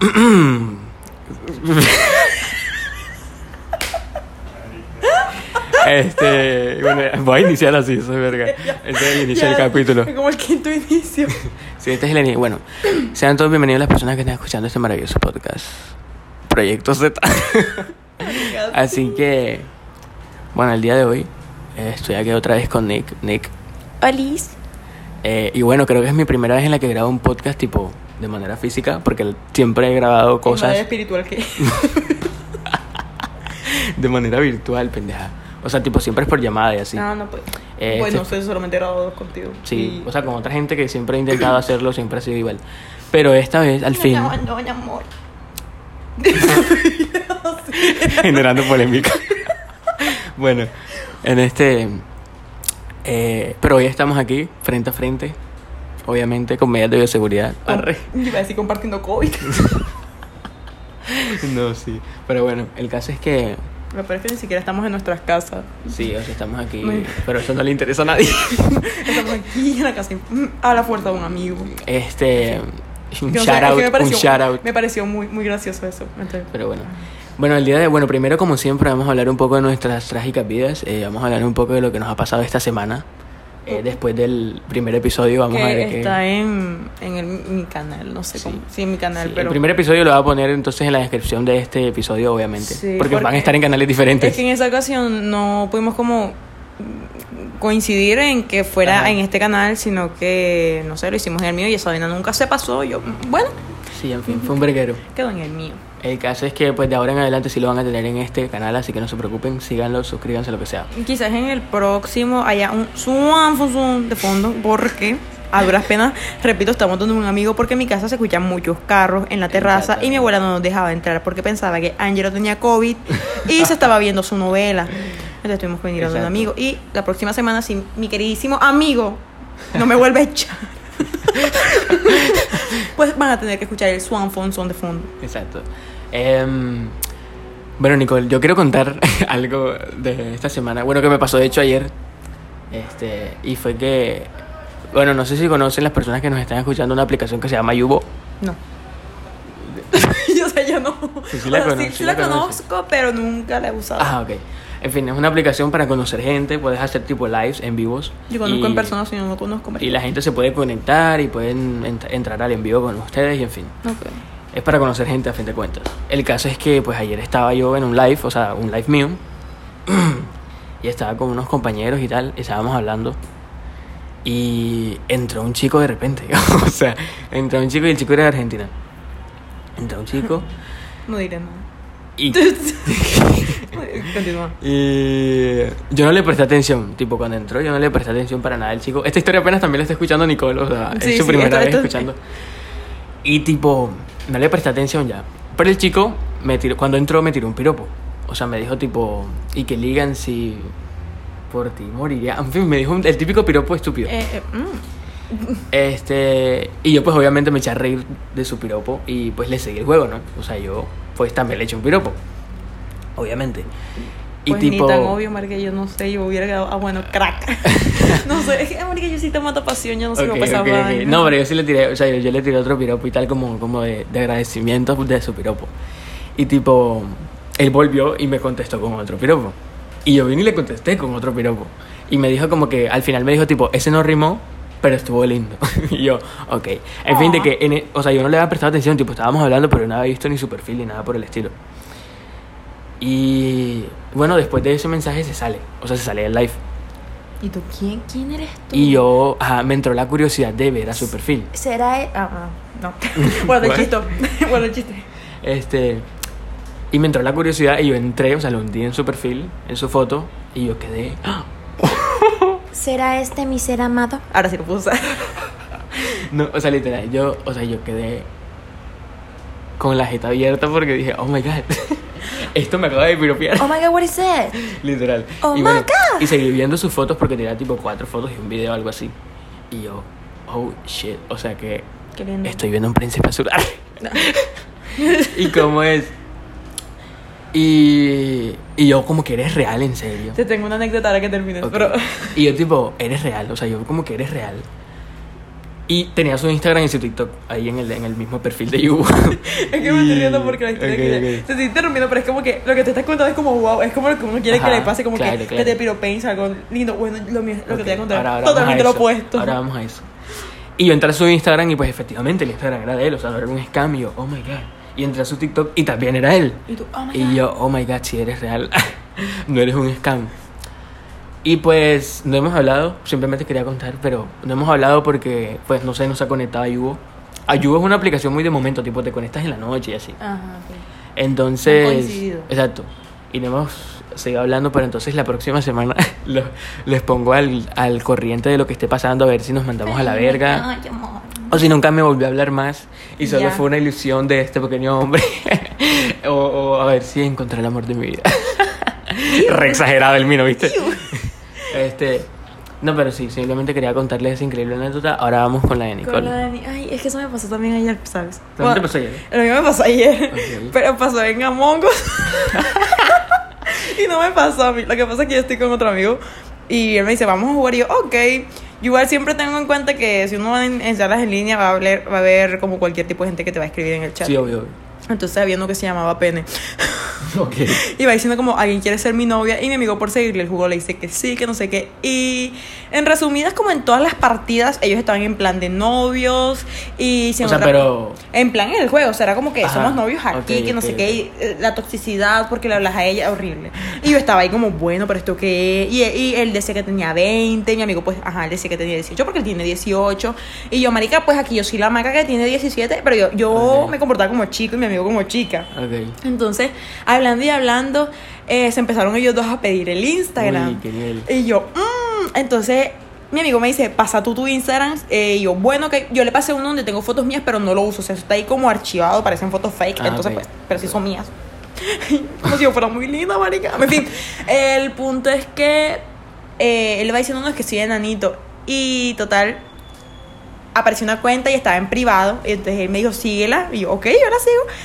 Bueno, voy a iniciar así, eso es verga. Este es el inicio del capítulo. Es como el quinto inicio. Sí, este es el inicio. Bueno, sean todos bienvenidos las personas que están escuchando este maravilloso podcast. Proyecto Z. Así que, bueno, el día de hoy estoy aquí otra vez con Nick. Olis. Y bueno, creo que es mi primera vez en la que grabo un podcast tipo de manera física, porque siempre he grabado cosas. ¿De manera espiritual qué? De manera virtual, pendeja. O sea, tipo, siempre es por llamada y así. No puedo. Bueno, no sé, solamente he grabado contigo. Sí, y... o sea, con otra gente que siempre he intentado hacerlo, siempre ha sido igual. Pero esta vez, al fin. No, mi amor. Generando polémica. Bueno, en este. Pero hoy estamos aquí, frente a frente. Obviamente, con medidas de bioseguridad. Yo iba a decir compartiendo COVID. No, sí. Pero bueno, el caso es que. Me parece que ni siquiera estamos en nuestras casas. Sí, o sea, estamos aquí. Pero eso no le interesa a nadie. Estamos aquí en la casa, a la puerta de un amigo. Un shout out. Me pareció muy, muy gracioso eso. Entonces, pero bueno. Bueno, el día de... Bueno, primero, como siempre, vamos a hablar un poco de nuestras trágicas vidas. Vamos a hablar un poco de lo que nos ha pasado esta semana. Después del primer episodio vamos a ver que está en mi canal, no sé cómo. Sí, en mi canal, sí, pero el primer episodio lo voy a poner entonces en la descripción de este episodio, obviamente, sí, porque van a estar en canales diferentes. Es que en esa ocasión no pudimos como coincidir en que fuera en este canal, sino que, no sé, lo hicimos en el mío y esa vaina nunca se pasó. Yo, bueno, sí, en fin, fue un verguero. Quedó en el mío. El caso es que pues de ahora en adelante sí lo van a tener en este canal, así que no se preocupen, síganlo, suscríbanse, lo que sea. Quizás en el próximo haya un zoom de fondo, porque a duras penas, repito, estamos donde un amigo, porque en mi casa se escuchan muchos carros en la terraza y mi abuela no nos dejaba entrar porque pensaba que Angelo tenía COVID y se estaba viendo su novela. Entonces tuvimos que venir a un amigo, y la próxima semana, si mi queridísimo amigo no me vuelve a echar, pues van a tener que escuchar el Swanfonson de fondo. Exacto. Bueno, Nicole, yo quiero contar algo de esta semana. Bueno, que me pasó de hecho ayer. Y fue que, bueno, no sé si conocen las personas que nos están escuchando una aplicación que se llama Yubo. No. Yo no. Sí la conozco, pero nunca la he usado. Ah, ok. En fin, es una aplicación para conocer gente, puedes hacer tipo lives en vivos. Yo conozco en persona, si no conozco. Y la gente se puede conectar y pueden entrar al en vivo con ustedes y en fin. Okay. Es para conocer gente a fin de cuentas. El caso es que pues ayer estaba yo en un live, o sea, un live mío, y estaba con unos compañeros y tal, y estábamos hablando. Y entró un chico de repente, o sea, entró un chico y el chico era de Argentina. Entró un chico. No diré nada. Y continúa. Y yo no le presté atención. Tipo, cuando entró, yo no le presté atención para nada. El chico, esta historia apenas también la está escuchando Nicole, o sea, sí, es su primera vez escuchando. Y tipo, no le presté atención ya. Pero el chico cuando entró me tiró un piropo. O sea, me dijo tipo, y que ligan si por ti moriría. En fin, me dijo el típico piropo estúpido. Y yo pues obviamente me eché a reír de su piropo y pues le seguí el juego, ¿no? O sea, yo pues también le eché un piropo, obviamente. Y pues tipo, ni tan obvio, marica, yo no sé, yo hubiera quedado, bueno, crack. No sé, es que, marica, yo sí te mato pasión, yo no sé qué pasaba. No, pero yo sí le tiré, o sea, yo le tiré otro piropo y tal, como de agradecimiento de su piropo. Y tipo, él volvió y me contestó con otro piropo. Y yo vine y le contesté con otro piropo. Y me dijo como que, al final me dijo tipo, ese no rimó, pero estuvo lindo. Y yo, ok. En fin, de que, o sea, yo no le había prestado atención, tipo, estábamos hablando, pero no había visto ni su perfil ni nada por el estilo. Y bueno, después de ese mensaje se sale, o sea, se sale del live. ¿Y tú quién eres tú? Y yo, me entró la curiosidad de ver a su perfil. ¿Será él? No. Guarda el chiste. Y me entró la curiosidad y yo entré, o sea, lo hundí en su perfil, en su foto, y yo quedé... ¿Será este mi ser amado? Ahora sí lo puedo usar. No, o sea, literal, yo quedé con la jeta abierta porque dije, oh my god, esto me acaba de piropear. Oh my god, what is that? Literal. Oh my god. Y seguí viendo sus fotos porque tenía tipo 4 fotos y un video o algo así. Y yo, oh shit, o sea que estoy viendo un príncipe azul. No. ¿Y cómo es? Y yo como que eres real, en serio. Te tengo una anécdota ahora que termines, okay. Pero... Y yo tipo, eres real, o sea, yo como que eres real. Y tenía su Instagram y su TikTok ahí en el mismo perfil de Yubo. Es que me estoy riendo porque la historia se está interrumpiendo, pero es como que lo que te estás contando es como wow, es como lo que uno quiere, ajá, que le pase, como claro, que claro, te piropeis algo lindo. Bueno, lo mío, lo que te voy a contar ahora, totalmente lo opuesto. Ahora vamos a eso. Y yo entré a su Instagram y pues efectivamente el Instagram era de él, o sea, no era un scam. Y yo, oh my god. Y entré a su TikTok y también era él. Y tú, oh my god. Y yo, oh my god, si eres real, no eres un scam. Y pues no hemos hablado, simplemente quería contar, pero no hemos hablado porque pues no sé, no se ha conectado a Yubo. A Yubo es una aplicación muy de momento, tipo te conectas en la noche y así. Ajá, okay. Entonces, coincidido. Exacto. Y no hemos seguido hablando, pero entonces la próxima semana les pongo al corriente de lo que esté pasando, a ver si nos mandamos a la verga. Ay, amor. O si nunca me volvió a hablar más y solo fue una ilusión de este pequeño hombre. o a ver si encontré el amor de mi vida. Re exagerado el mino, ¿viste? No, pero sí, simplemente quería contarles esa increíble anécdota. Ahora vamos con la de Nicole. Ay, es que eso me pasó también ayer, ¿sabes? ¿También te pasó ayer? Lo mismo me pasó ayer, okay. Pero pasó en Among Us. Y no me pasó a mí. Lo que pasa es que yo estoy con otro amigo y él me dice, vamos a jugar. Y yo, ok. Yo igual siempre tengo en cuenta que si uno va en salas en línea va a haber como cualquier tipo de gente que te va a escribir en el chat. Sí, obvio. Entonces había uno que se llamaba Pene. Okay. Iba diciendo como, alguien quiere ser mi novia. Y mi amigo, por seguirle el juego, le dice que sí, que no sé qué. Y en resumidas, como en todas las partidas, ellos estaban en plan de novios. Y o sea, pero en plan en el juego, o sea, era como que ajá, somos novios aquí, okay, que no sé qué. Y la toxicidad, porque le hablas a ella, horrible. Y yo estaba ahí como, bueno, pero esto qué. Y él decía que tenía 20. Mi amigo, pues, ajá, él decía que tenía 18 porque él tiene 18. Y yo, marica, pues aquí yo soy la maca que tiene 17. Pero yo me comportaba como chico y mi amigo como chica. Okay. Entonces, hablando y hablando, se empezaron ellos dos a pedir el Instagram. Uy, y yo, entonces mi amigo me dice, pasa tu Instagram. Y yo, bueno, que yo le pasé uno donde tengo fotos mías, pero no lo uso. O sea, está ahí como archivado, parecen fotos fake. Entonces, okay, pues, pero sí son mías. Como si yo fuera muy linda, marica. En fin, el punto es que él va diciendo, no, es que soy enanito. Y total, apareció una cuenta y estaba en privado. Entonces él me dijo, síguela. Y yo, ok, yo la sigo.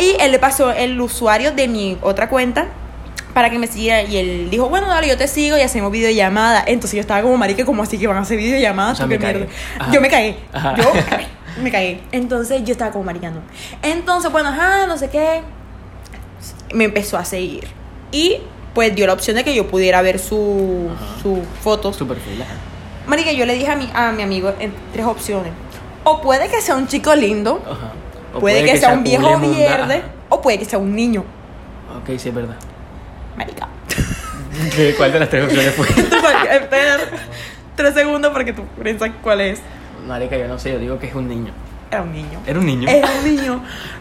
Y él le pasó el usuario de mi otra cuenta para que me siguiera. Y él dijo, bueno, dale, yo te sigo y hacemos videollamada. Entonces yo estaba como, marica, ¿cómo así que van a hacer videollamadas? O sea, yo me caí. Entonces yo estaba como, marica, no. Entonces, bueno, ajá, no sé qué. Me empezó a seguir. Y pues dio la opción de que yo pudiera ver su foto. Su perfil. Marica, yo le dije a mi amigo en tres opciones. O puede que sea un chico lindo, ajá, o puede que sea un viejo verde, o puede que sea un niño. Ok, sí, es verdad. Marica, ¿cuál de las tres opciones fue? Tres segundos porque tú piensas cuál es. Marica, yo no sé, yo digo que es un niño. Era un niño.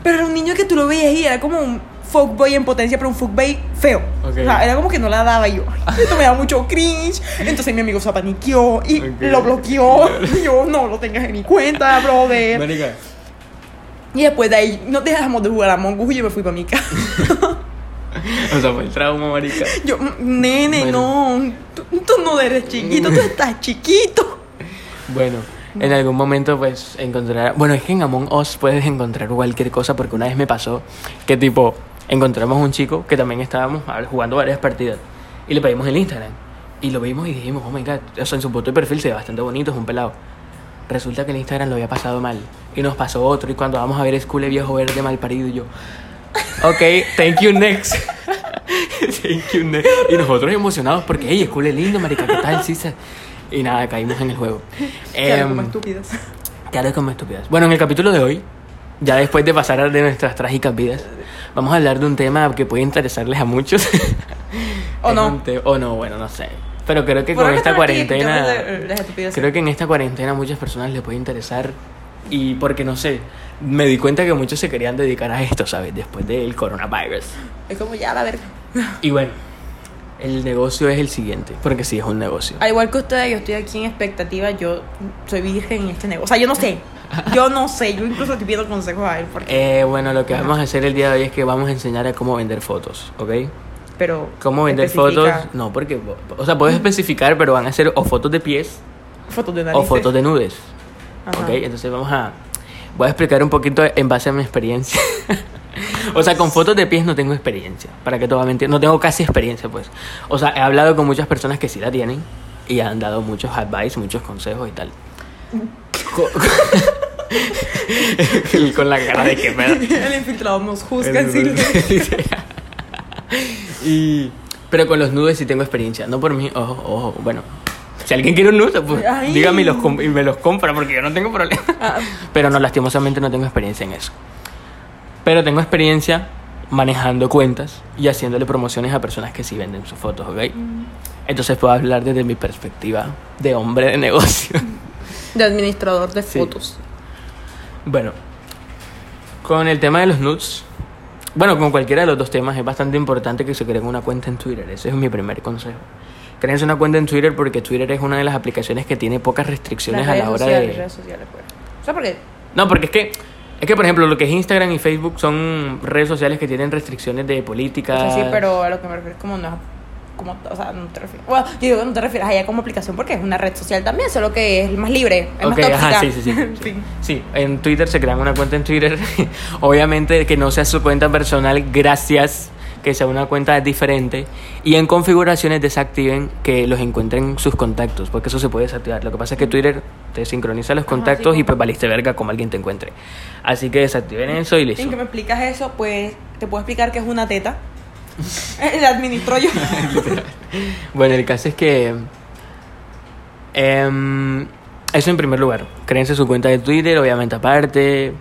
Pero era un niño que tú lo veías y era como un fuckboy en potencia, pero un fuckboy feo. Okay. O sea, era como que no la daba. Y yo, esto me da mucho cringe. Entonces mi amigo se apaniqueó y lo bloqueó. Y yo, no lo tengas en mi cuenta, brother. Marica. Y después de ahí, no dejamos de jugar a Among Us y yo me fui para mi casa. O sea, fue el trauma, marica. Yo, nene, bueno, no. Tú no eres chiquito, tú estás chiquito. Bueno, en algún momento, pues, encontrar... Bueno, es que en Among Us puedes encontrar cualquier cosa, porque una vez me pasó que, tipo, encontramos un chico que también estábamos jugando varias partidas y le pedimos el Instagram. Y lo vimos y dijimos, oh my god, o sea, en su foto de perfil se ve bastante bonito, es un pelado. Resulta que el Instagram lo había pasado mal y nos pasó otro, y cuando vamos a ver Escule viejo verde mal parido, y yo, ok, thank you next. Y nosotros emocionados porque, hey, Escule lindo, marica, ¿qué tal, Cisa? Y nada, caímos en el juego. Claro, como estúpidas. Bueno, en el capítulo de hoy, ya después de pasar de nuestras trágicas vidas, vamos a hablar de un tema que puede interesarles a muchos. Bueno, no sé. Pero creo que con esta cuarentena, creo que en esta cuarentena a muchas personas les puede interesar. Y porque, no sé, me di cuenta que muchos se querían dedicar a esto, ¿sabes? Después del coronavirus. Es como ya la verga. Y bueno, el negocio es el siguiente, porque sí es un negocio. Al igual que ustedes, yo estoy aquí en expectativa, yo soy virgen en este negocio. O sea, yo no sé, yo incluso te pido consejos a él. Porque... Bueno, lo que vamos a hacer el día de hoy es que vamos a enseñar a cómo vender fotos, ¿ok? Pero ¿cómo vender fotos? No, porque, o sea, puedes especificar, pero van a ser o fotos de pies, fotos de narices, o fotos de nudes. Ajá. Ok, entonces voy a explicar un poquito en base a mi experiencia. O sea, con fotos de pies no tengo experiencia, para que todo va a mentir, no tengo casi experiencia, pues. O sea, he hablado con muchas personas que sí la tienen y han dado muchos advice, muchos consejos y tal. Con la cara de que pedo. El infiltrado nos juzga, sí. Y... pero con los nudes sí tengo experiencia. No por mí, ojo, bueno. Si alguien quiere un nude, pues ay, dígame y me los compra, porque yo no tengo problema. Pero no, lastimosamente no tengo experiencia en eso. Pero tengo experiencia manejando cuentas y haciéndole promociones a personas que sí venden sus fotos, ¿ok? Entonces puedo hablar desde mi perspectiva de hombre de negocio. De administrador de fotos. Bueno, con el tema de los nudes... bueno, con cualquiera de los dos temas es bastante importante que se creen una cuenta en Twitter. Ese es mi primer consejo. Créense una cuenta en Twitter porque Twitter es una de las aplicaciones que tiene pocas restricciones a la hora de... las redes sociales, pues. O sea, ¿por qué? No, porque es que, por ejemplo, lo que es Instagram y Facebook son redes sociales que tienen restricciones de política. O sea, sí, pero a lo que me refiero es como no... como, o sea, no te refieres... bueno, yo digo que no te refieres a ella como aplicación porque es una red social también, solo que es más libre, es más tóxica. Ajá, sí. Sí, en Twitter se crean una cuenta en Twitter. Obviamente que no sea su cuenta personal, gracias, que sea una cuenta diferente. Y en configuraciones desactiven que los encuentren sus contactos, porque eso se puede desactivar. Lo que pasa es que Twitter te sincroniza los contactos. Ajá, sí, y pues valiste verga como alguien te encuentre. Así que desactiven eso y listo. ¿En que me explicas eso? Pues te puedo explicar que es una teta. La administro yo. Bueno, el caso es que eso en primer lugar. Créense su cuenta de Twitter, obviamente aparte.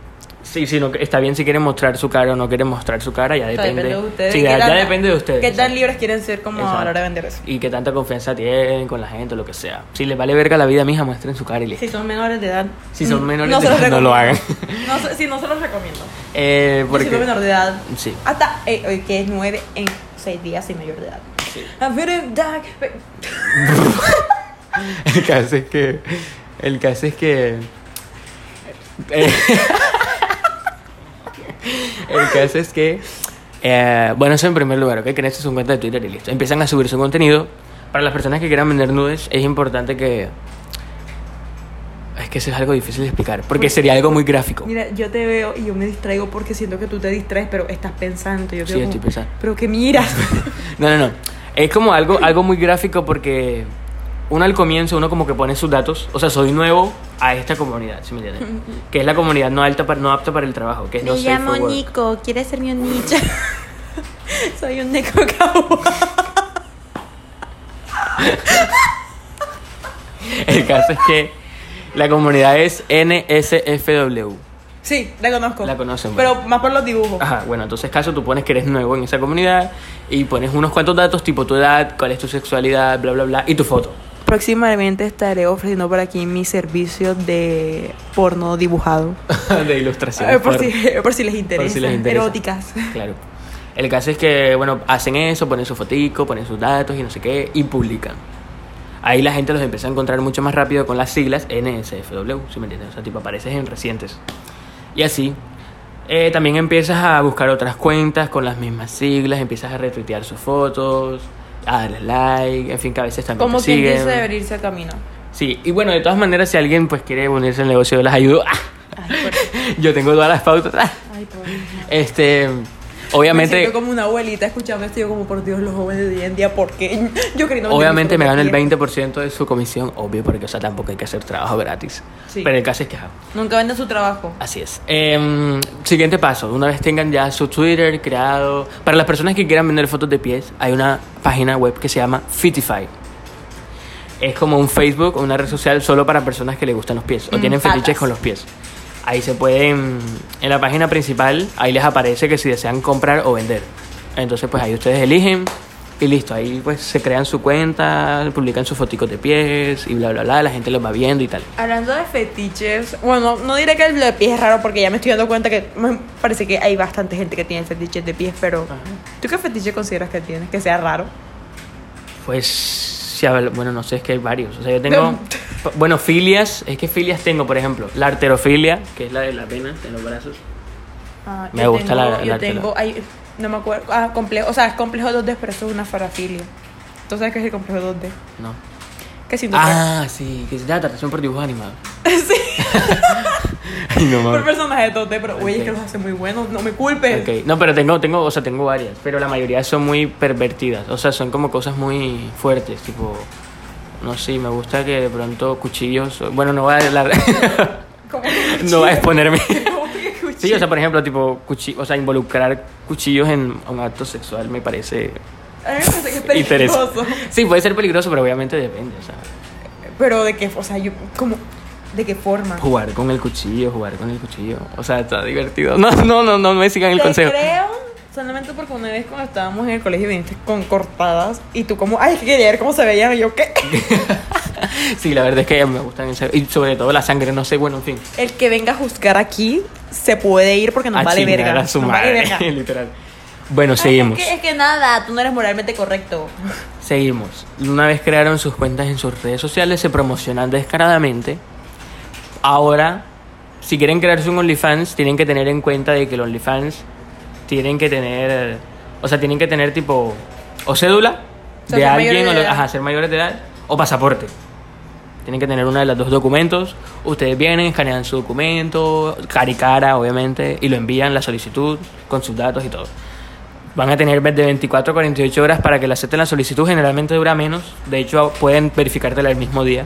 Sí, no, está bien si quieren mostrar su cara o no quieren mostrar su cara, ya depende de ustedes. Sí, ya depende de ustedes. ¿Qué tan libres quieren ser como a la hora de vender eso? Y qué tanta confianza tienen con la gente o lo que sea. Si les vale verga la vida, mija, muestren su cara y listo. Si son menores de edad. Si son menores de edad, no lo hagan. No se los recomiendo. Porque... si soy menor de edad. Sí. Hasta hoy que es 9 en 6 días sin mayor de edad. Sí. El caso es que eso en primer lugar, ¿ok? Creen su cuenta de Twitter y listo. Empiezan a subir su contenido. Para las personas que quieran vender nudes es importante que... es que eso es algo difícil de explicar porque sería algo muy gráfico. Mira, yo te veo y yo me distraigo porque siento que tú te distraes, pero estás pensando. Yo creo, sí, estoy pensando. Pero que miras. No. Es como algo muy gráfico porque... uno al comienzo, uno como que pone sus datos. O sea, soy nuevo a esta comunidad, ¿sí me entienden? Que es la comunidad no apta para el trabajo, que es me no llamo safe for Nico, work. ¿Quieres ser mi nicho? Soy un Nico Kawa. El caso es que la comunidad es NSFW. Sí, la conozco. La conocen, bueno. Pero más por los dibujos. Ajá, bueno, entonces caso tú pones que eres nuevo en esa comunidad y pones unos cuantos datos, tipo tu edad, cuál es tu sexualidad, bla, bla, bla, y tu foto. Próximamente estaré ofreciendo por aquí mi servicio de porno dibujado. De ilustración. Por si les interesa. Eróticas. Claro. El caso es que, bueno, hacen eso, ponen su fotico, ponen sus datos y no sé qué, y publican. Ahí la gente los empieza a encontrar mucho más rápido con las siglas NSFW, ¿sí me entiendes? O sea, tipo, apareces en recientes. Y así. También empiezas a buscar otras cuentas con las mismas siglas, empiezas a retuitear sus fotos... a darle like, en fin, que a veces también como quien dice deber irse al camino. Sí, y bueno, de todas maneras, si alguien pues quiere unirse al negocio, las ayudo. Yo tengo todas las pautas. Ay, por obviamente... me siento como una abuelita escuchando esto, yo como, por Dios, los jóvenes de hoy en día, ¿por qué? Yo creo que no. Obviamente me gano el 20% de su comisión, obvio, porque, o sea, tampoco hay que hacer trabajo gratis. Sí. Pero el caso es que... nunca venden su trabajo. Así es. Siguiente paso, una vez tengan ya su Twitter creado... para las personas que quieran vender fotos de pies, hay una página web que se llama Feetify. Es como un Facebook o una red social solo para personas que les gustan los pies o tienen fetiches con los pies. Ahí se pueden, en la página principal, ahí les aparece que si desean comprar o vender. Entonces, pues ahí ustedes eligen y listo. Ahí pues se crean su cuenta, publican sus foticos de pies y bla, bla, bla. La gente los va viendo y tal. Hablando de fetiches, bueno, no diré que el de pies es raro porque ya me estoy dando cuenta que me parece que hay bastante gente que tiene fetiches de pies, pero... ajá. ¿Tú qué fetiche consideras que tienes que sea raro? Pues... bueno, no sé, es que hay varios. O sea, yo tengo... bueno, filias. Es que filias tengo, por ejemplo, la arterofilia, que es la de la vena en los brazos. Me gusta la arterofilia. No me acuerdo. Complejo. O sea, es complejo 2D, pero eso es una farafilia. ¿Tú sabes qué es el complejo 2D? No. ¿Qué significa? Sí. Que es la atracción por dibujos animados. Sí. Ay, no, por personajes de 2D, pero okay. Oye, es que los hace muy buenos. No me culpes. Okay. No, pero tengo varias. Pero la mayoría son muy pervertidas. O sea, son como cosas muy fuertes. Tipo, no sé, me gusta que de pronto cuchillos... bueno, no voy a hablar. Como no va a exponerme. Sí, o sea, por ejemplo, tipo cuchillo, o sea, involucrar cuchillos en un acto sexual me parece, a mí me parece que es peligroso. Sí, puede ser peligroso, pero obviamente depende, o sea. Pero de qué, o sea, yo como de qué forma. Jugar con el cuchillo, o sea, está divertido. No me sigan el consejo. Creo solamente porque una vez cuando estábamos en el colegio viniste con cortadas y tú como, ay, quería ver cómo se veían y yo qué. Sí, la verdad es que me gustan y sobre todo la sangre, no sé, bueno, en fin. El que venga a juzgar aquí se puede ir porque nos vale verga. A su madre, vale verga. Literal. Bueno, ay, seguimos. Es que nada, tú no eres moralmente correcto. Seguimos. Una vez crearon sus cuentas en sus redes sociales, se promocionan descaradamente. Ahora, si quieren crearse un OnlyFans, tienen que tener en cuenta de que el OnlyFans tienen que tener, o sea, tienen que tener tipo o cédula de alguien, ser mayores de edad, o pasaporte. Tienen que tener uno de los dos documentos. Ustedes vienen, escanean su documento, cara y cara, obviamente, y lo envían, la solicitud, con sus datos y todo. Van a tener de 24 a 48 horas para que le acepten la solicitud. Generalmente dura menos. De hecho, pueden verificártela el mismo día.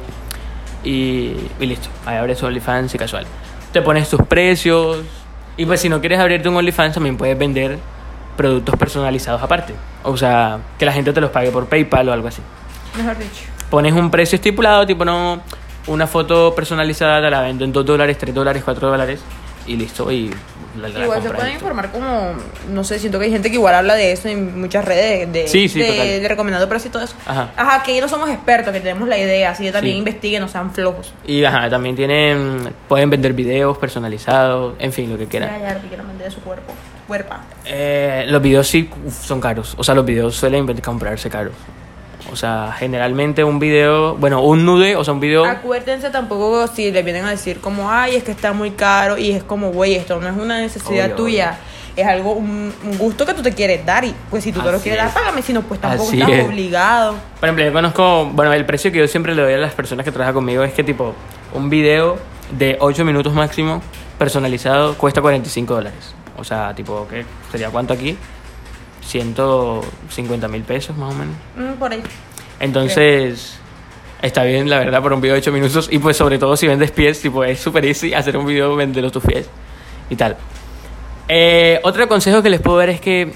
Y listo. Ahí abres OnlyFans y casual. Te pones tus precios. Y pues si no quieres abrirte un OnlyFans, también puedes vender productos personalizados aparte. O sea, que la gente te los pague por PayPal o algo así. Mejor dicho. Pones un precio estipulado, tipo, no, una foto personalizada te la vendo en $2, $3, $4 y listo. Y la igual se pueden informar como, no sé, siento que hay gente que igual habla de eso en muchas redes de recomendando precios y todo eso. Ajá, que no somos expertos, que tenemos la idea, así que también investiguen, no sean flojos. Y ajá, también pueden vender videos personalizados, en fin, lo que quieran. Ya, que quieran vender de su cuerpo. Los videos sí son caros, o sea, los videos suelen comprarse caros. O sea, generalmente un video, bueno, un nude, o sea, un video. Acuérdense tampoco si le vienen a decir como, ay, es que está muy caro, y es como, güey, esto no es una necesidad tuya, es algo, un gusto que tú te quieres dar, y pues si tú te lo quieres dar, págame, si no, pues tampoco estás obligado. Por ejemplo, yo conozco, bueno, el precio que yo siempre le doy a las personas que trabajan conmigo es que tipo, un video de 8 minutos máximo, personalizado, cuesta $45. O sea, tipo, ¿qué? ¿Sería cuánto aquí? 150,000 pesos más o menos. Por ahí. Entonces, está bien, la verdad, por un video de 8 minutos. Y pues sobre todo si vendes pies, tipo, es super easy hacer un video, venderlos tus pies y tal. Otro consejo que les puedo dar es que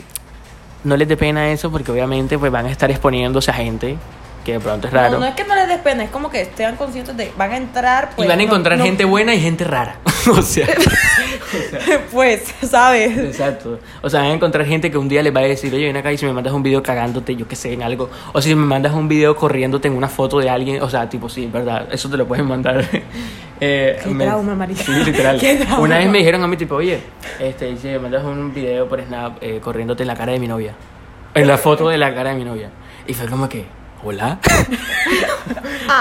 no les dé pena eso, porque obviamente pues van a estar exponiéndose a gente que de pronto es raro. No es que no les dé pena, es como que estén conscientes de van a entrar pues, y van a encontrar gente buena y gente rara. O sea, pues, ¿sabes? Exacto. O sea, van a encontrar gente que un día les va a decir, oye, ven acá y si me mandas un video cagándote, yo qué sé, en algo. O si me mandas un video corriéndote en una foto de alguien. O sea, tipo, sí, verdad, eso te lo pueden mandar. Sí, literal. Una vez me dijeron a mí, tipo, oye, si me mandas un video por Snap corriéndote en la cara de mi novia. En la foto de la cara de mi novia. Y fue como que, ¿hola?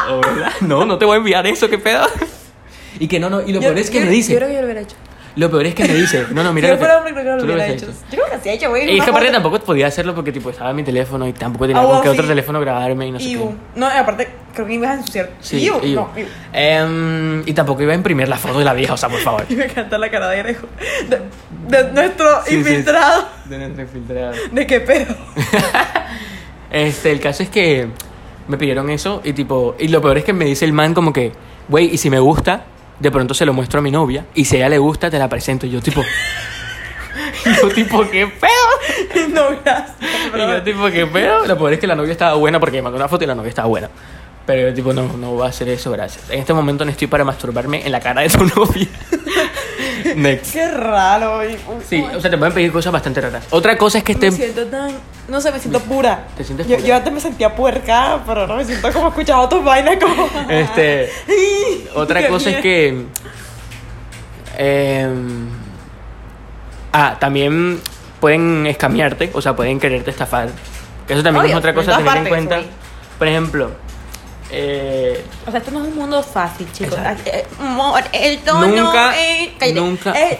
¿Hola? No te voy a enviar eso, ¿qué pedo? Y que no, y lo peor es que me dice. Yo creo que yo lo hubiera hecho. Lo peor es que me dice, mira. Yo creo que lo hubiera hecho. Yo creo que sí he hecho, güey. Y es que aparte tampoco podía hacerlo porque, tipo, estaba en mi teléfono y tampoco tenía con qué otro teléfono grabarme y no sé qué. No, aparte, creo que ibas a ensuciar. Sí, y tampoco iba a imprimir la foto de la vieja, o sea, por favor. Y me encanta la cara de Grejo. De nuestro infiltrado. De nuestro infiltrado. ¿De qué pedo? El caso es que me pidieron eso y, tipo, y lo peor es que me dice el man como que, güey, y si me gusta, de pronto se lo muestro a mi novia y si a ella le gusta te la presento. Y yo tipo ¿qué pedo? No, gracias. Y yo tipo, ¿qué pedo? Lo peor es que la novia estaba buena porque me mandó una foto y la novia estaba buena. Pero yo tipo, no voy a hacer eso, gracias. En este momento no estoy para masturbarme en la cara de tu novia. Next. Qué raro. Sí, o sea, te pueden pedir cosas bastante raras. Otra cosa es que me siento tan, no sé, me siento pura. ¿Te sientes pura? Yo antes me sentía puerca, pero ahora me siento como escuchando tus vainas como otra cosa es que también pueden escamearte. O sea, pueden quererte estafar. Que eso también es otra cosa a tener en cuenta. Por ejemplo, o sea, esto no es un mundo fácil, chicos. Esto no es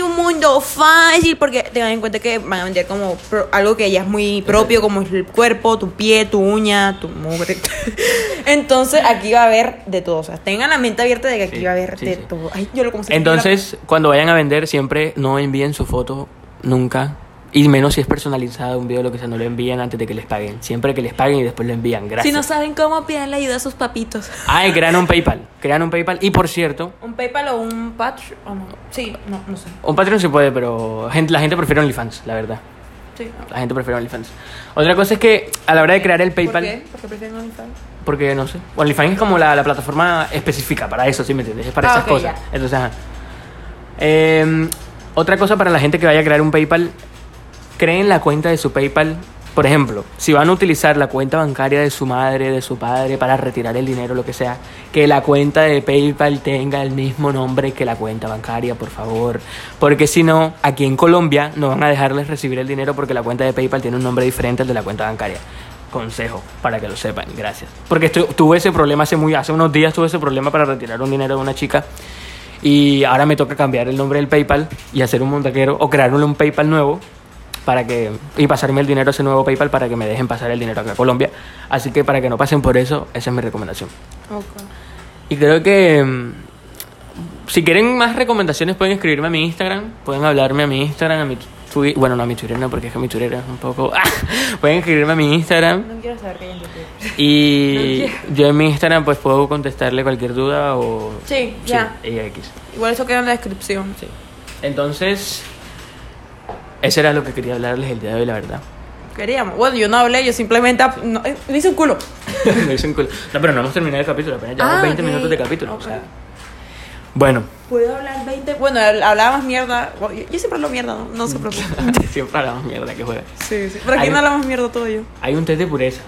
un mundo fácil porque tengan en cuenta que van a vender como algo que ya es muy propio, como el cuerpo, tu pie, tu uña, tu mugre. Entonces, aquí va a haber de todo. O sea, tengan la mente abierta de que aquí va a haber de todo. Ay, yo lo como. Entonces, cuando vayan a vender, siempre no envíen su foto nunca. Y menos si es personalizado un video, lo que sea, no lo envían antes de que les paguen. Siempre que les paguen y después lo envían. Gracias. Si no saben cómo, pídanle ayuda a sus papitos. Ah, y crean un PayPal. Crean un PayPal. Y por cierto, ¿un PayPal o un Patreon? Oh, no. Sí, no sé. Un Patreon se puede, pero la gente prefiere OnlyFans, la verdad. Sí. La gente prefiere OnlyFans. Otra cosa es que a la hora de crear el PayPal... ¿Por qué? ¿Por qué prefieren OnlyFans? Porque, no sé, OnlyFans es como la plataforma específica para eso, ¿sí me entiendes? Es para esas cosas. Ya. Entonces, ajá. Otra cosa para la gente que vaya a crear un PayPal, creen la cuenta de su PayPal. Por ejemplo, si van a utilizar la cuenta bancaria de su madre, de su padre, para retirar el dinero, lo que sea, que la cuenta de PayPal tenga el mismo nombre que la cuenta bancaria, por favor. Porque si no, aquí en Colombia no van a dejarles recibir el dinero porque la cuenta de PayPal tiene un nombre diferente al de la cuenta bancaria. Consejo, para que lo sepan, gracias. Porque tuve ese problema hace unos días, tuve ese problema para retirar un dinero de una chica. Y ahora me toca cambiar el nombre del PayPal y hacer un montaquero o crear un PayPal nuevo. Y pasarme el dinero a ese nuevo PayPal para que me dejen pasar el dinero acá a Colombia. Así que para que no pasen por eso, esa es mi recomendación. Okay. Y creo que si quieren más recomendaciones pueden escribirme a mi Instagram, pueden hablarme a mi Instagram, a mi Twitter. Bueno, no a mi Twitter, no, porque es que mi Twitter es un poco... Pueden escribirme a mi Instagram. No quiero saber qué hay en Twitter. Y no yo en mi Instagram pues puedo contestarle cualquier duda o... Sí, ya. Sí, igual eso queda en la descripción. Sí. Entonces... Eso era lo que quería hablarles el día de hoy, la verdad. Queríamos. Bueno, yo no hablé, yo simplemente... No hice un culo. No hice un culo. No, pero no hemos terminado el capítulo. Apenas llevamos 20 minutos de capítulo. Okay. O sea... Bueno. ¿Puedo hablar 20? Bueno, hablábamos mierda. Yo siempre hablo mierda, no se preocupen. Siempre hablamos mierda, que juega. Sí, sí. ¿Por qué no hablamos mierda todo yo? Hay un test de pureza.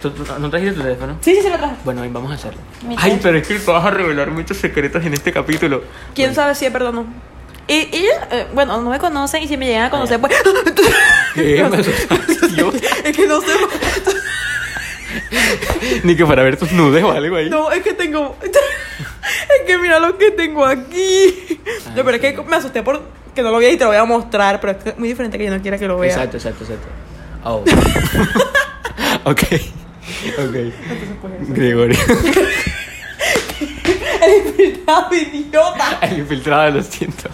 ¿Tú no trajiste tu teléfono? Sí, lo traje. Bueno, vamos a hacerlo. Ay, pero es que vas a revelar muchos secretos en este capítulo. ¿Quién sabe si es verdad o no? Y bueno, no me conocen y si me llegan a conocer, pues... ¿Qué? Es que no sé... Ni que para ver tus nudes o algo ahí. No, es que tengo... Es que mira lo que tengo aquí. No, pero es que me asusté porque no lo veas y te lo voy a mostrar, pero es muy diferente que yo no quiera que lo vea. Exacto. Oh. Ok. Gregorio. El infiltrado, idiota. El infiltrado, lo siento.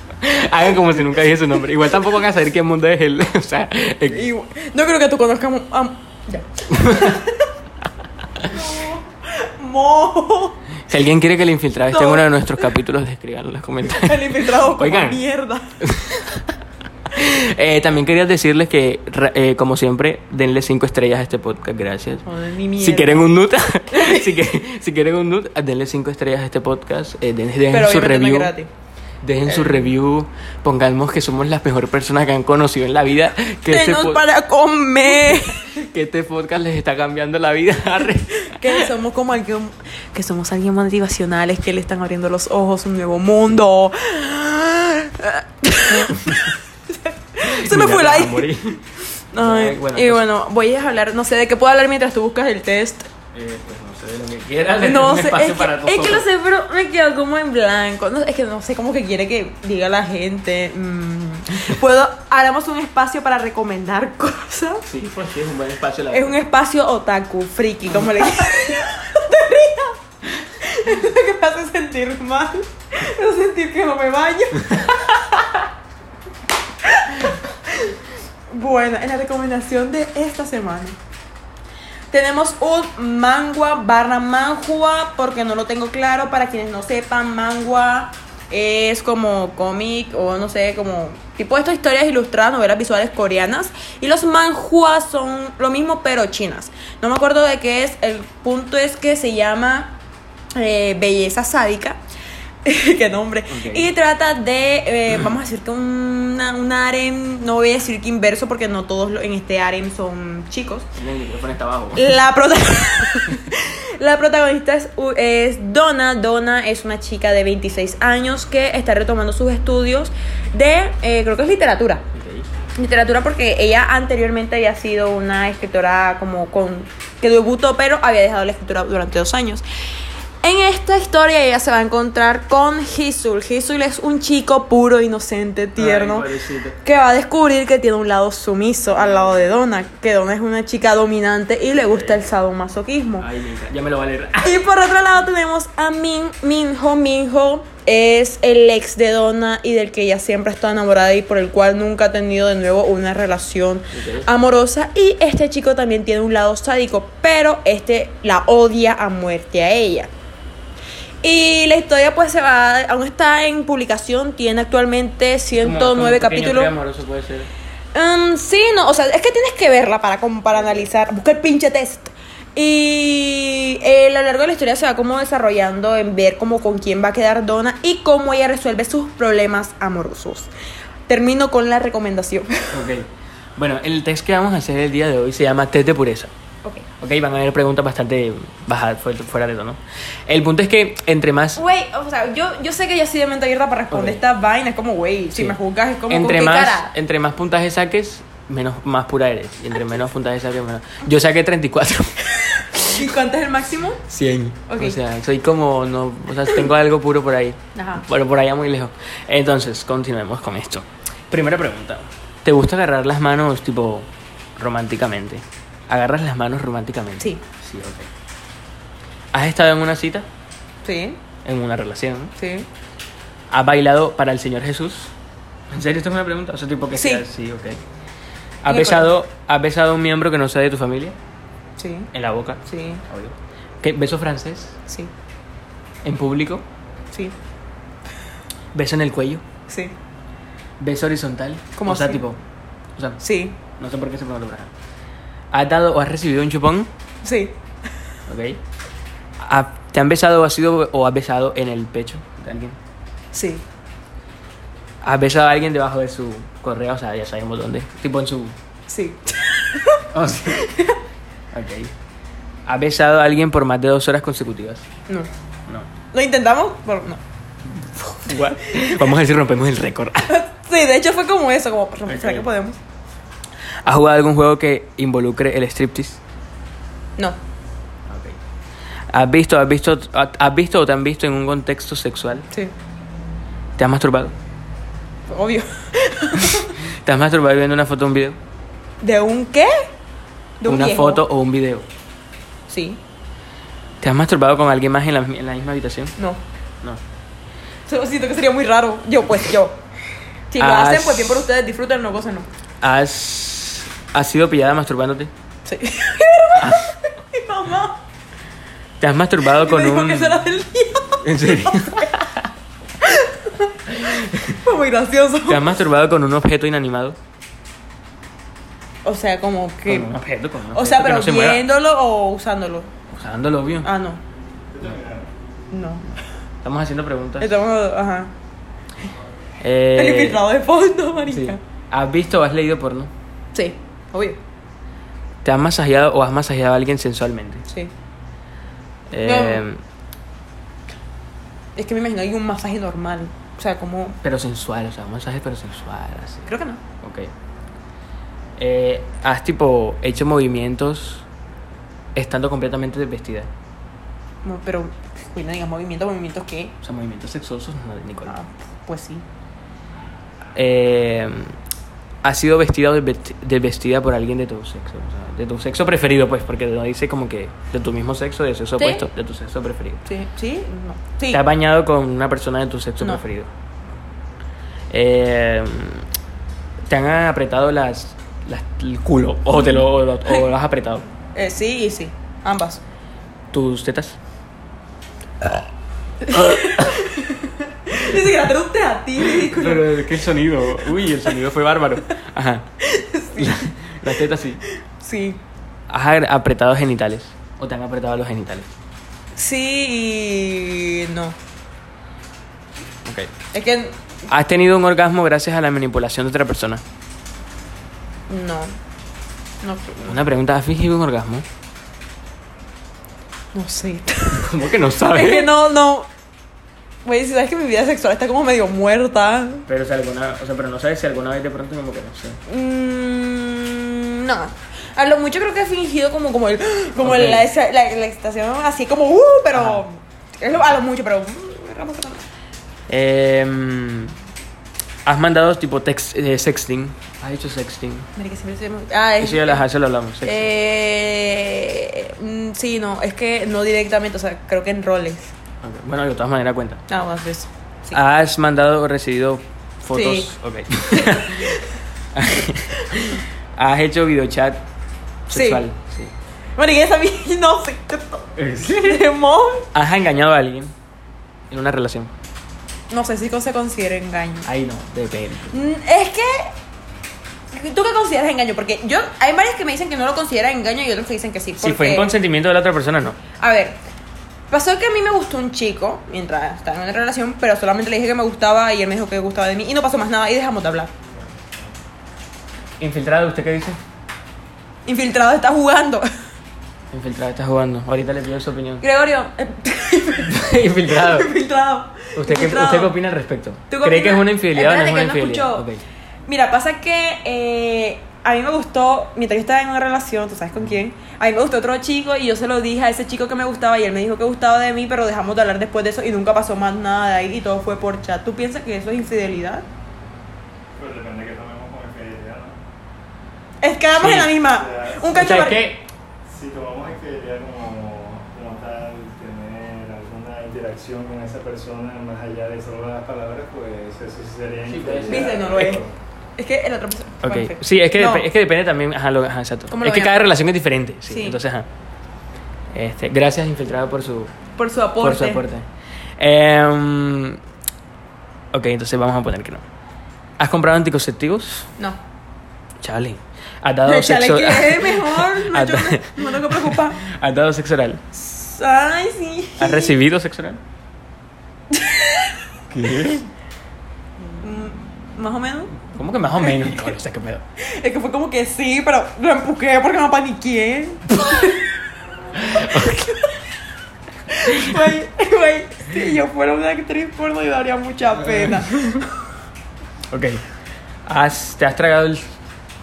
Hagan como si nunca dije su nombre. Igual tampoco van a saber qué mundo es él. O sea, no creo que tú conozcas. Ya. Mo. Si alguien quiere que el infiltrado esté en uno de nuestros capítulos, escríbanlo en los comentarios. El infiltrado, oigan, como mierda. También quería decirles que como siempre, denle 5 estrellas a este podcast, gracias. Si quieren un nut, si quieren un nut, denle 5 estrellas a este podcast, dejen su review. Dejen su review. Pongamos que somos las mejores personas que han conocido en la vida, que para comer. Que este podcast les está cambiando la vida. Que somos como alguien, que somos alguien motivacionales, que le están abriendo los ojos a un nuevo mundo. Se me fue el aire. Y bueno, voy a hablar, no sé de qué puedo hablar mientras tú buscas el test. Pues no sé de lo que quieras. No sé, es que lo sé, pero me quedo como en blanco. No, es que no sé cómo que quiere que diga la gente. Haremos un espacio para recomendar cosas. Sí, pues sí, es un buen espacio. Es un espacio otaku, friki, como le quieras. No te rías. Es lo que me hace sentir mal. Me hace sentir que no me baño. Bueno, en la recomendación de esta semana tenemos un manhwa, porque no lo tengo claro. Para quienes no sepan, manhwa es como cómic o no sé, como tipo estas historias ilustradas, novelas visuales coreanas. Y los manhwa son lo mismo pero chinas. No me acuerdo de qué es. El punto es que se llama Belleza Sádica. Qué nombre. Okay. Y trata de vamos a decir que un harem. No voy a decir que inverso, porque no todos en este harem son chicos. El micrófono está abajo. La protagonista es Donna. Donna es una chica de 26 años que está retomando sus estudios de creo que es literatura. Okay. Literatura, porque ella anteriormente había sido una escritora que debutó, pero había dejado la escritura durante 2 años. En esta historia ella se va a encontrar con Gisul. Gisul es un chico puro, inocente, tierno, que va a descubrir que tiene un lado sumiso al lado de Donna, que Donna es una chica dominante y le gusta el sadomasoquismo. Ay, ya me lo va a leer. Y por otro lado tenemos a Min Minho. Minho es el ex de Donna y del que ella siempre está enamorada y por el cual nunca ha tenido de nuevo una relación amorosa. Y este chico también tiene un lado sádico, pero la odia a muerte a ella. Y la historia pues se va, aún está en publicación, tiene actualmente 109 capítulos. Amoroso puede ser. Sí, no, o sea, es que tienes que verla para analizar, busca el pinche test. Y a lo largo de la historia se va como desarrollando en ver como con quién va a quedar Donna y cómo ella resuelve sus problemas amorosos. Termino con la recomendación. Ok. Bueno, el test que vamos a hacer el día de hoy se llama Test de Pureza. Ok, van a haber preguntas bastante bajadas, fuera de tono. El punto es que entre más... Güey, o sea, yo sé que yo soy de mente abierta para responder esta vaina. Es como, güey, si me juzgas es como... Entre más puntajes saques, más pura eres. Y entre menos puntajes saques, menos... Yo saqué 34. ¿Y cuánto es el máximo? 100. Okay. O sea, soy como... No, o sea, tengo algo puro por ahí. Ajá. Pero por allá muy lejos. Entonces, continuemos con esto. Primera pregunta. ¿Te gusta agarrar las manos, tipo, románticamente? ¿Agarras las manos románticamente? Sí. Sí, ok. ¿Has estado en una cita? Sí. ¿En una relación? Sí. ¿Has bailado para el Señor Jesús? ¿En serio? ¿Esto es una pregunta? O sea, tipo que sí. Sí, ok. ¿Has besado a un miembro que no sea de tu familia? Sí. ¿En la boca? Sí. Obvio. ¿Qué? ¿Beso francés? Sí. ¿En público? Sí. ¿Beso en el cuello? Sí. ¿Beso horizontal? ¿Cómo? O sea, tipo... O sea, sí. No sé por qué se puede lograr. ¿Has dado o has recibido un chupón? Sí. Ok. ¿Te han besado o has besado en el pecho de alguien? Sí. ¿Has besado a alguien debajo de su correa? O sea, ya sabemos dónde. Tipo en su... Sí. Oh, sí. Ok. ¿Has besado a alguien por más de 2 horas consecutivas? No. No. ¿Lo intentamos? Pero no. What? Vamos a decir rompemos el récord. Sí, de hecho fue como eso. Como, ¿será que podemos? ¿Has jugado algún juego que involucre el striptease? No. Okay. ¿Has visto o te han visto en un contexto sexual? Sí. ¿Te has masturbado? Obvio. ¿Te has masturbado viendo una foto o un video? ¿De un qué? ¿De una viejo? Foto o un video? Sí. ¿Te has masturbado con alguien más en la misma habitación? No. Yo siento que sería muy raro. Yo. Si lo hacen, pues bien por ustedes, disfruten, no gocen, no. ¿Has sido pillada masturbándote? Sí. Mi mamá. ¿Te has masturbado con me dijo que será del diablo? ¿En serio? Fue muy gracioso. ¿Te has masturbado con un objeto inanimado? O sea, como que... Con un objeto. O sea, pero no viéndolo o usándolo. Usándolo, obvio. Ah, no. No. Estamos haciendo preguntas. Estamos... Ajá. El filtrado de fondo, marica. Sí. ¿Has visto o has leído porno? Sí, obvio. ¿Te has masajeado o has masajeado a alguien sensualmente? Sí. No. Es que me imagino hay un masaje normal, o sea, como... Pero sensual, o sea, un masaje pero sensual, así. Creo que no. Ok. ¿Has tipo hecho movimientos estando completamente vestida? No, pero... Uy, no digas ¿movimientos qué? O sea, movimientos sexosos, no, Nicolás. Ah, pues sí. Ha sido vestida vestida por alguien de tu sexo, o sea, de tu sexo preferido, pues, porque no dice como que de tu mismo sexo, de sexo opuesto, de tu sexo preferido. Sí, no. Sí. ¿Te has bañado con una persona de tu sexo preferido? ¿Te han apretado el culo o o lo has apretado? Sí y sí, ambas. ¿Tus tetas? Ni siquiera te a ti, ridículo. Pero qué sonido. Uy, el sonido fue bárbaro. Ajá. Sí. Las tetas sí. Sí. ¿Has apretado genitales? ¿O te han apretado los genitales? Sí y no. Ok. Es que... ¿Has tenido un orgasmo gracias a la manipulación de otra persona? No. Una pregunta, ¿has fingido un orgasmo? No sé. ¿Cómo que no sabes? Es que no. Güey, si sabes que mi vida sexual está como medio muerta. Pero si alguna... O sea, pero no sabes si alguna vez de pronto como que no sé. No. A lo mucho creo que he fingido como el... Como la excitación así como... Pero... Es a lo mucho, pero... Has mandado tipo sexting. ¿Has hecho sexting? Mira que siempre se... eso lo hablamos. Sí, no, es que no directamente, o sea, creo que en roles. Okay. Bueno, de todas maneras cuenta. Ah, bueno, eso. Sí. ¿Has mandado o recibido fotos? Sí. Okay. ¿Has hecho videochat sexual? Sí. Bueno, y esa a mí no sé qué... ¿Has engañado a alguien en una relación? No sé si se considera engaño. Ahí no, depende. Es que... ¿Tú qué consideras engaño? Porque yo... Hay varias que me dicen que no lo consideran engaño y otros que dicen que sí. Porque... Si fue en consentimiento de la otra persona, no. A ver, pasó que a mí me gustó un chico mientras estaba en una relación, pero solamente le dije que me gustaba y él me dijo que gustaba de mí y no pasó más nada y dejamos de hablar. ¿Infiltrado? ¿Usted qué dice? Infiltrado está jugando. Infiltrado está jugando. Ahorita le pido su opinión. Gregorio. Infiltrado. Infiltrado. ¿Usted qué opina al respecto? ¿Cree que es una infidelidad o no es una infidelidad? Okay. Mira, pasa que a mí me gustó, mientras yo estaba en una relación, tú sabes con quién, a mí me gustó otro chico y yo se lo dije a ese chico que me gustaba y él me dijo que gustaba de mí, pero dejamos de hablar después de eso y nunca pasó más nada de ahí y todo fue por chat. ¿Tú piensas que eso es infidelidad? Pues depende de que tomemos como infidelidad, ¿no? Es que vamos en la misma. Un cacho. O sea, si tomamos infidelidad como tal, tener alguna interacción con esa persona más allá de solo las palabras, pues eso sería infidelidad. Dice, no lo es. Es que el otro... Okay. Sí, es que, no. Es que depende también... Ajá, exacto. Es que cada relación es diferente. Sí. Entonces, ajá. Gracias, infiltrado, por su aporte. Ok, entonces vamos a poner que no. ¿Has comprado anticonceptivos? No. Chale. ¿Has dado sexo oral? Chale, que es mejor. No tengo que preocupar. ¿Has dado sexo oral? Ay, sí. ¿Has recibido sexo oral? ¿Qué? Más o menos. ¿Cómo que más o menos? O sea, qué pedo. Es que fue como que sí, pero lo empujé porque me paniqué. Güey, si yo fuera una actriz porno y daría mucha pena. Ok. ¿Te has tragado el...?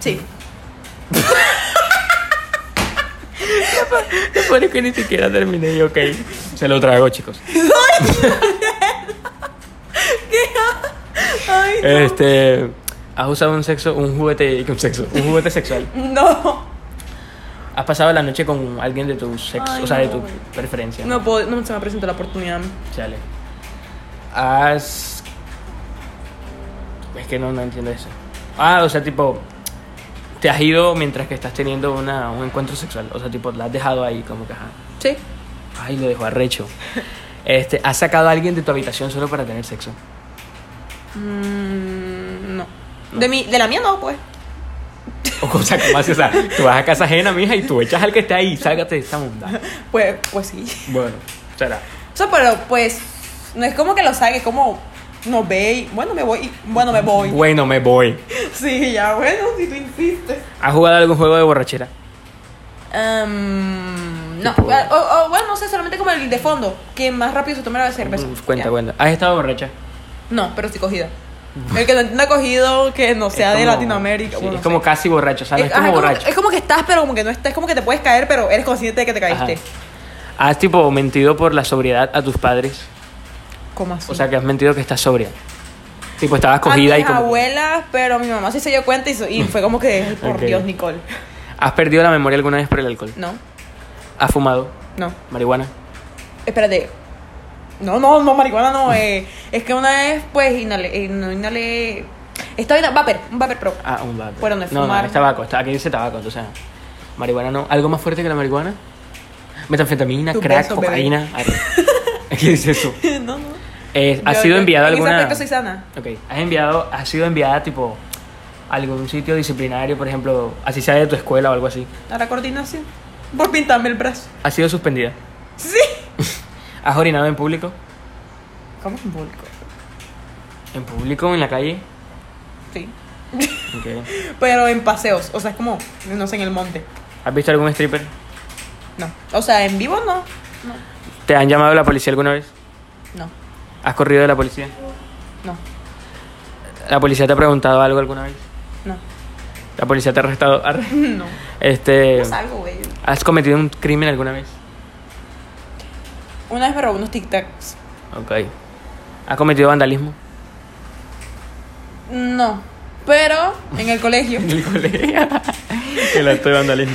Sí. Te pones que ni siquiera terminé y ok. Se lo trago, chicos. Ay, no. ¿Has usado un juguete sexual? No. ¿Has pasado la noche con alguien de tu sexo, de tu preferencia? No puedo, no se me presentó la oportunidad. Chale. Es que no entiendo eso. O sea, tipo, te has ido mientras que estás teniendo un encuentro sexual. O sea, tipo, la has dejado ahí como que ajá. Sí. Ay, lo dejó arrecho. ¿Has sacado a alguien de tu habitación solo para tener sexo? No. De la mía no, pues. O sea, ¿cómo haces? O sea, tú vas a casa ajena, mija, y tú echas al que está ahí, sácate de esta mundada. Pues sí. Bueno, será. O sea, pero pues, no es como que lo saque, como no ve y bueno, me voy. Sí, ya, bueno, si tú insistes. ¿Has jugado algún juego de borrachera? No. Bueno, no sé, solamente como el de fondo, que más rápido se toma la cerveza. Cuenta. ¿Has estado borracha? No, pero sí cogida. El que no entienda cogido, que no sea como de Latinoamérica. Sí, bueno, es como casi borracho, ¿sabes? Borracho. Es como que estás, pero como que no estás. Es como que te puedes caer, pero eres consciente de que te caíste. Ajá. ¿Has tipo mentido por la sobriedad a tus padres? ¿Cómo así? O sea, que has mentido que estás sobria. Tipo, estabas cogida a mis abuelas, pero mi mamá sí se dio cuenta y fue como que, por Dios, Nicole. ¿Has perdido la memoria alguna vez por el alcohol? No. ¿Has fumado? No. ¿Marihuana? Espérate. No, marihuana no. Es que una vez, pues, inhalé. Estaba en un vapor pro. Un vapor. Bueno, no es fumar. No, es tabaco. Aquí dice tabaco, entonces. Marihuana no. ¿Algo más fuerte que la marihuana? Metanfetamina, crack, cocaína. ¿Qué dice eso? No. ¿Has sido enviado a alguna...? En ese aspecto soy sana. Ok. ¿Has sido enviada, tipo, a algún sitio disciplinario, por ejemplo, así sea de tu escuela o algo así? A la coordinación. Por pintarme el brazo. ¿Has sido suspendida? Sí. ¿Has orinado en público? ¿Cómo en público? ¿En público? ¿En la calle? Sí. Okay. Pero en paseos. O sea, es como, no sé, en el monte. ¿Has visto algún stripper? No. O sea, en vivo no. ¿Te han llamado la policía alguna vez? No. ¿Has corrido de la policía? No. ¿La policía te ha preguntado algo alguna vez? No. ¿La policía te ha arrestado? No. No salgo, güey. ¿Has cometido un crimen alguna vez? Una vez me robó unos Tic Tacs. Ok. ¿Has cometido vandalismo? No, pero en el colegio. En el colegio. El acto de vandalismo.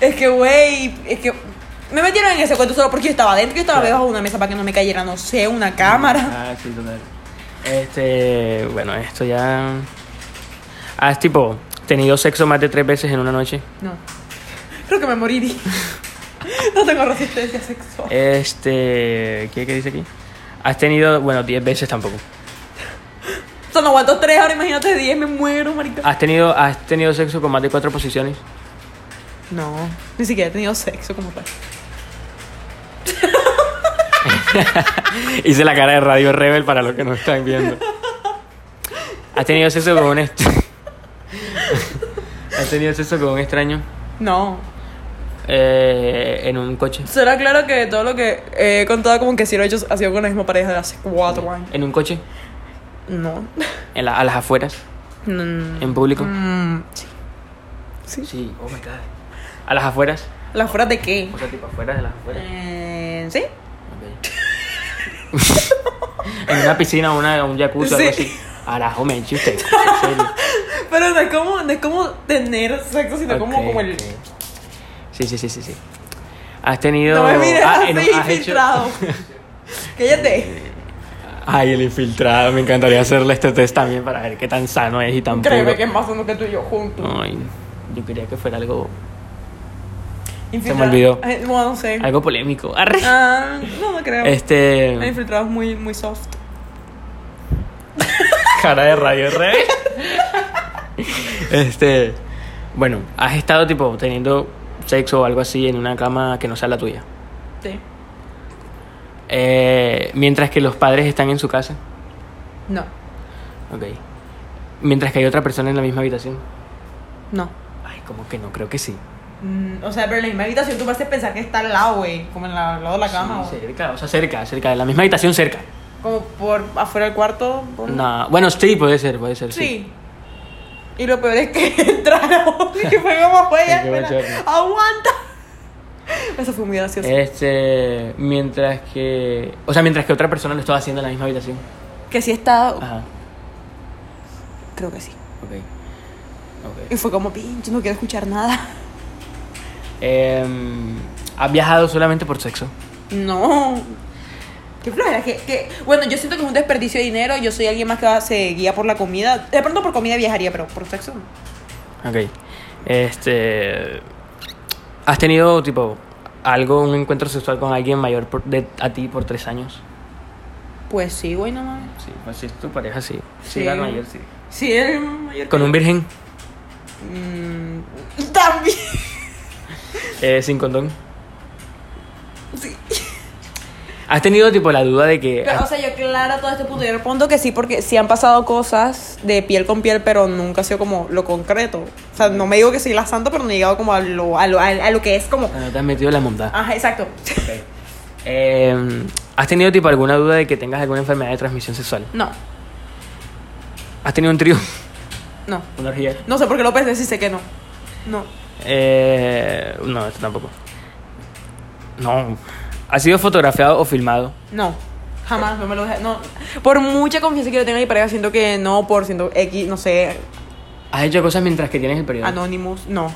Es que, güey, es que me metieron en ese cuento solo porque yo estaba adentro. Yo estaba debajo de una mesa para que no me cayera, no sé, una cámara. Ah, sí, total. Bueno, esto ya... ¿Has, tipo, tenido sexo más de 3 veces en una noche? No. Creo que me morí. No tengo resistencia sexual. ¿Qué dice aquí? Has tenido, 10 veces tampoco. O sea, no aguanto 3, ahora imagínate 10, me muero, marica. ¿Has tenido sexo con más de 4 posiciones? No, ni siquiera he tenido sexo como tal. Hice la cara de Radio Rebel para los que nos están viendo. ¿Has tenido sexo con un extraño? ¿Has tenido sexo con un extraño? No. En un coche. Será claro que todo lo que he contado como que si lo he hecho ha sido con la misma pareja de hace 4 años. ¿En un coche? No. ¿A las afueras? Mm. ¿En público? Mm. Sí. Oh my God. ¿A las afueras? ¿A las afueras de qué? O sea, tipo afuera de las afueras. Sí. Okay. En una piscina, un jacuzzi, sí. Algo así. A las homen, chiste. Pero no es como tener sexo, sino como el... Sí. Has tenido... No me mires así, infiltrado. Cállate. Ay, el infiltrado. Me encantaría hacerle este test también para ver qué tan sano es y tan... Créeme puro. Que es más sano que tú y yo juntos. Ay, yo quería que fuera algo... Infiltrado. Se me olvidó. Ay, bueno, no sé. Algo polémico. Arre. Ah, no creo. El infiltrado es muy, muy soft. Cara de Radio Rey. Bueno, has estado tipo teniendo sexo o algo así en una cama que no sea la tuya. Sí. Mientras que los padres están en su casa. No. Ok. Mientras que hay otra persona en la misma habitación. No. Ay, como que no, creo que sí. O sea, pero en la misma habitación tú vas a pensar que está al lado, güey. Como en al lado de la cama. Sí, cerca, cerca. De la misma habitación, cerca. Como por afuera del cuarto. Por... No. Bueno, sí, puede ser. Sí. Y lo peor es que entraron y que fue como juega. ¡Aguanta! Eso fue muy gracioso. Mientras que otra persona lo estaba haciendo en la misma habitación. Que sí está. Ajá. Creo que sí. Okay. Y fue como, pinche, no quiero escuchar nada. ¿Has viajado solamente por sexo? No. Qué flojera. Bueno, yo siento que es un desperdicio de dinero. Yo soy alguien más que se guía por la comida. De pronto por comida viajaría, pero por sexo no. Ok. ¿Has tenido, tipo, un encuentro sexual con alguien mayor a ti por 3 años? Pues sí, güey, no mames. Sí, pues si es tu pareja, sí. Sí, el mayor, sí. Sí, el mayor. ¿Con un virgen? También. ¿Sin condón? Sí. ¿Has tenido, tipo, la duda de que...? Pero, o sea, yo claro, todo este punto, yo respondo que sí, porque sí han pasado cosas de piel con piel, pero nunca ha sido como lo concreto. O sea, no me digo que soy la santa, pero no he llegado como a lo que es como... No, te has metido en la montaña. Ajá, exacto. Okay. ¿Has tenido, tipo, alguna duda de que tengas alguna enfermedad de transmisión sexual? No. ¿Has tenido un trío? No. ¿Una orgía? No sé por qué lo pensé, sí sé que no. No. No, esto tampoco. No. ¿Has sido fotografiado o filmado? No, jamás, no me lo dejé. No. Por mucha confianza que yo tenga en mi pareja, siento que no, por siendo X, no sé. ¿Has hecho cosas mientras que tienes el periodo? Anonymous, no.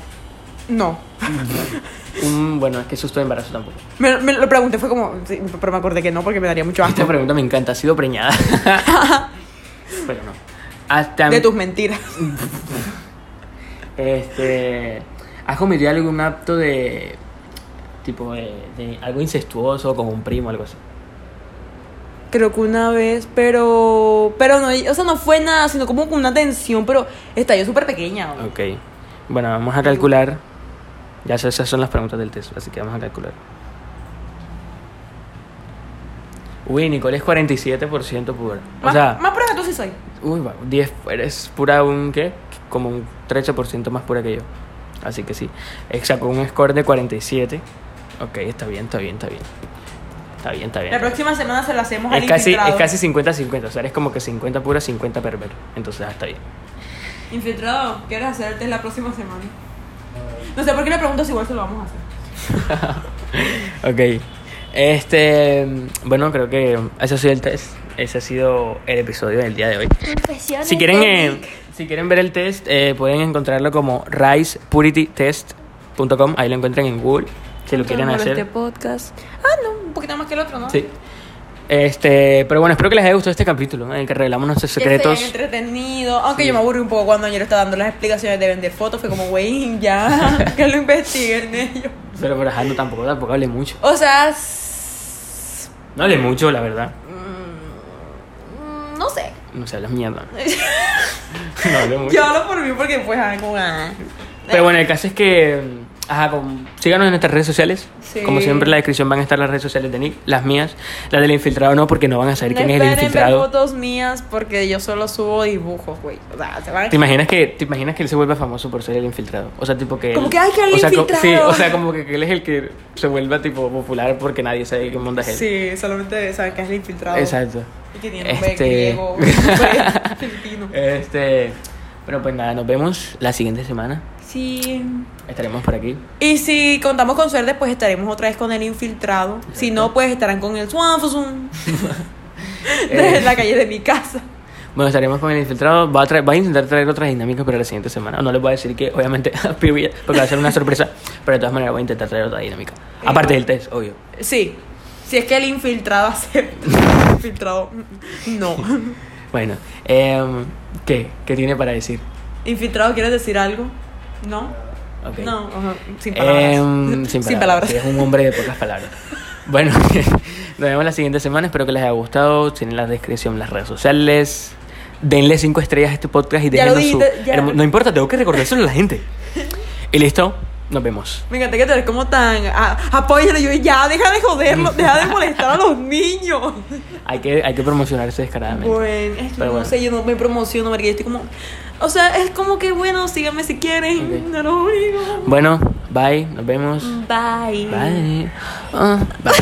Bueno, es que susto de embarazo tampoco. Me lo pregunté, fue como, sí, pero me acordé que no, porque me daría mucho asco. Esta pregunta me encanta, ¿has sido preñada? Pero no. Hasta... De tus mentiras. ¿Has cometido algún acto de tipo de algo incestuoso con un primo, algo así? Creo que una vez, pero no, o sea, no fue nada, sino como una tensión, pero estalló súper pequeña. Ok. Bueno, vamos a calcular. Ya esas son las preguntas del test, así que vamos a calcular. Uy, Nicole es 47% pura. O sea, más pura que tú sí soy. Uy, wow, 10, eres pura un, ¿qué? Como un 13% más pura que yo. Así que sí, sacó un score de 47. Ok, está bien. La próxima semana se lo hacemos al infiltrado. Es casi 50-50, o sea, eres como que 50 pura, 50 pervero. Entonces, está bien. Infiltrado, ¿quieres hacerte la próxima semana? No sé por qué le pregunto, si igual se lo vamos a hacer. Ok. Bueno, creo que ese ha sido el test. Ese ha sido el episodio del día de hoy. Si quieren ver el test, pueden encontrarlo como ricepuritytest.com. Ahí lo encuentran en Google. Si lo quieren hacer. Este podcast. Ah, no, un poquito más que el otro, ¿no? Sí. Pero bueno, espero que les haya gustado este capítulo en el que revelamos nuestros secretos. Fue entretenido, aunque sí. Yo me aburrí un poco cuando yo le estaba dando las explicaciones de vender fotos. Fue como, güey, ya, que lo investiguen ellos. Pero ajá, no, tampoco hablé mucho. O sea, no hablé mucho, la verdad. No sé. No sé, hablas mierda. No hablé mucho. Yo hablo por mí porque pues, pero bueno, el caso es que síganos en nuestras redes sociales. Sí. Como siempre, en la descripción van a estar las redes sociales de Nick, las mías, las del infiltrado no, porque no van a saber quién es el infiltrado. No esperen fotos mías porque yo solo subo dibujos, güey. O sea, se van a... ¿Te imaginas que él se vuelva famoso por ser el infiltrado? O sea, tipo que... Como que hay que alguien infiltrado. Sí, o sea, como que él es el que se vuelva tipo popular porque nadie sabe qué mundo es él. Sí, solamente saben que es el infiltrado. Exacto. Y que tiene un griego, filipino. Pero pues nada, nos vemos la siguiente semana. Sí. Estaremos por aquí. Y si contamos con suerte, pues estaremos otra vez con el infiltrado. Exacto. Si no, pues estarán con el Swanfusun. Desde la calle de mi casa. Bueno, estaremos con el infiltrado. Va a intentar traer otras dinámicas para la siguiente semana. No les voy a decir que, obviamente, porque va a ser una sorpresa. Pero de todas maneras, voy a intentar traer otra dinámica. Aparte del test, obvio. Sí. Si es que el infiltrado acepta. El infiltrado, no. Bueno, ¿qué tiene para decir? Infiltrado, ¿quieres decir algo? No, okay. No, sin palabras. Sin palabras. Sí, es un hombre de pocas palabras. Bueno, nos vemos la siguiente semana. Espero que les haya gustado. Tienen la descripción, las redes sociales. Denle 5 estrellas a este podcast y déjenos no importa, tengo que recordárselo a la gente. Y listo, nos vemos. Me encanta que te ves como tan apóyale yo. Ya, deja de joderlo. Deja de molestar a los niños. Hay que promocionarse descaradamente. Bueno, es que no sé, yo no me promociono porque yo estoy como... O sea, es como que, bueno, síganme si quieren. Okay. No lo obligo. Bueno, bye. Nos vemos. Bye. Bye. Bye.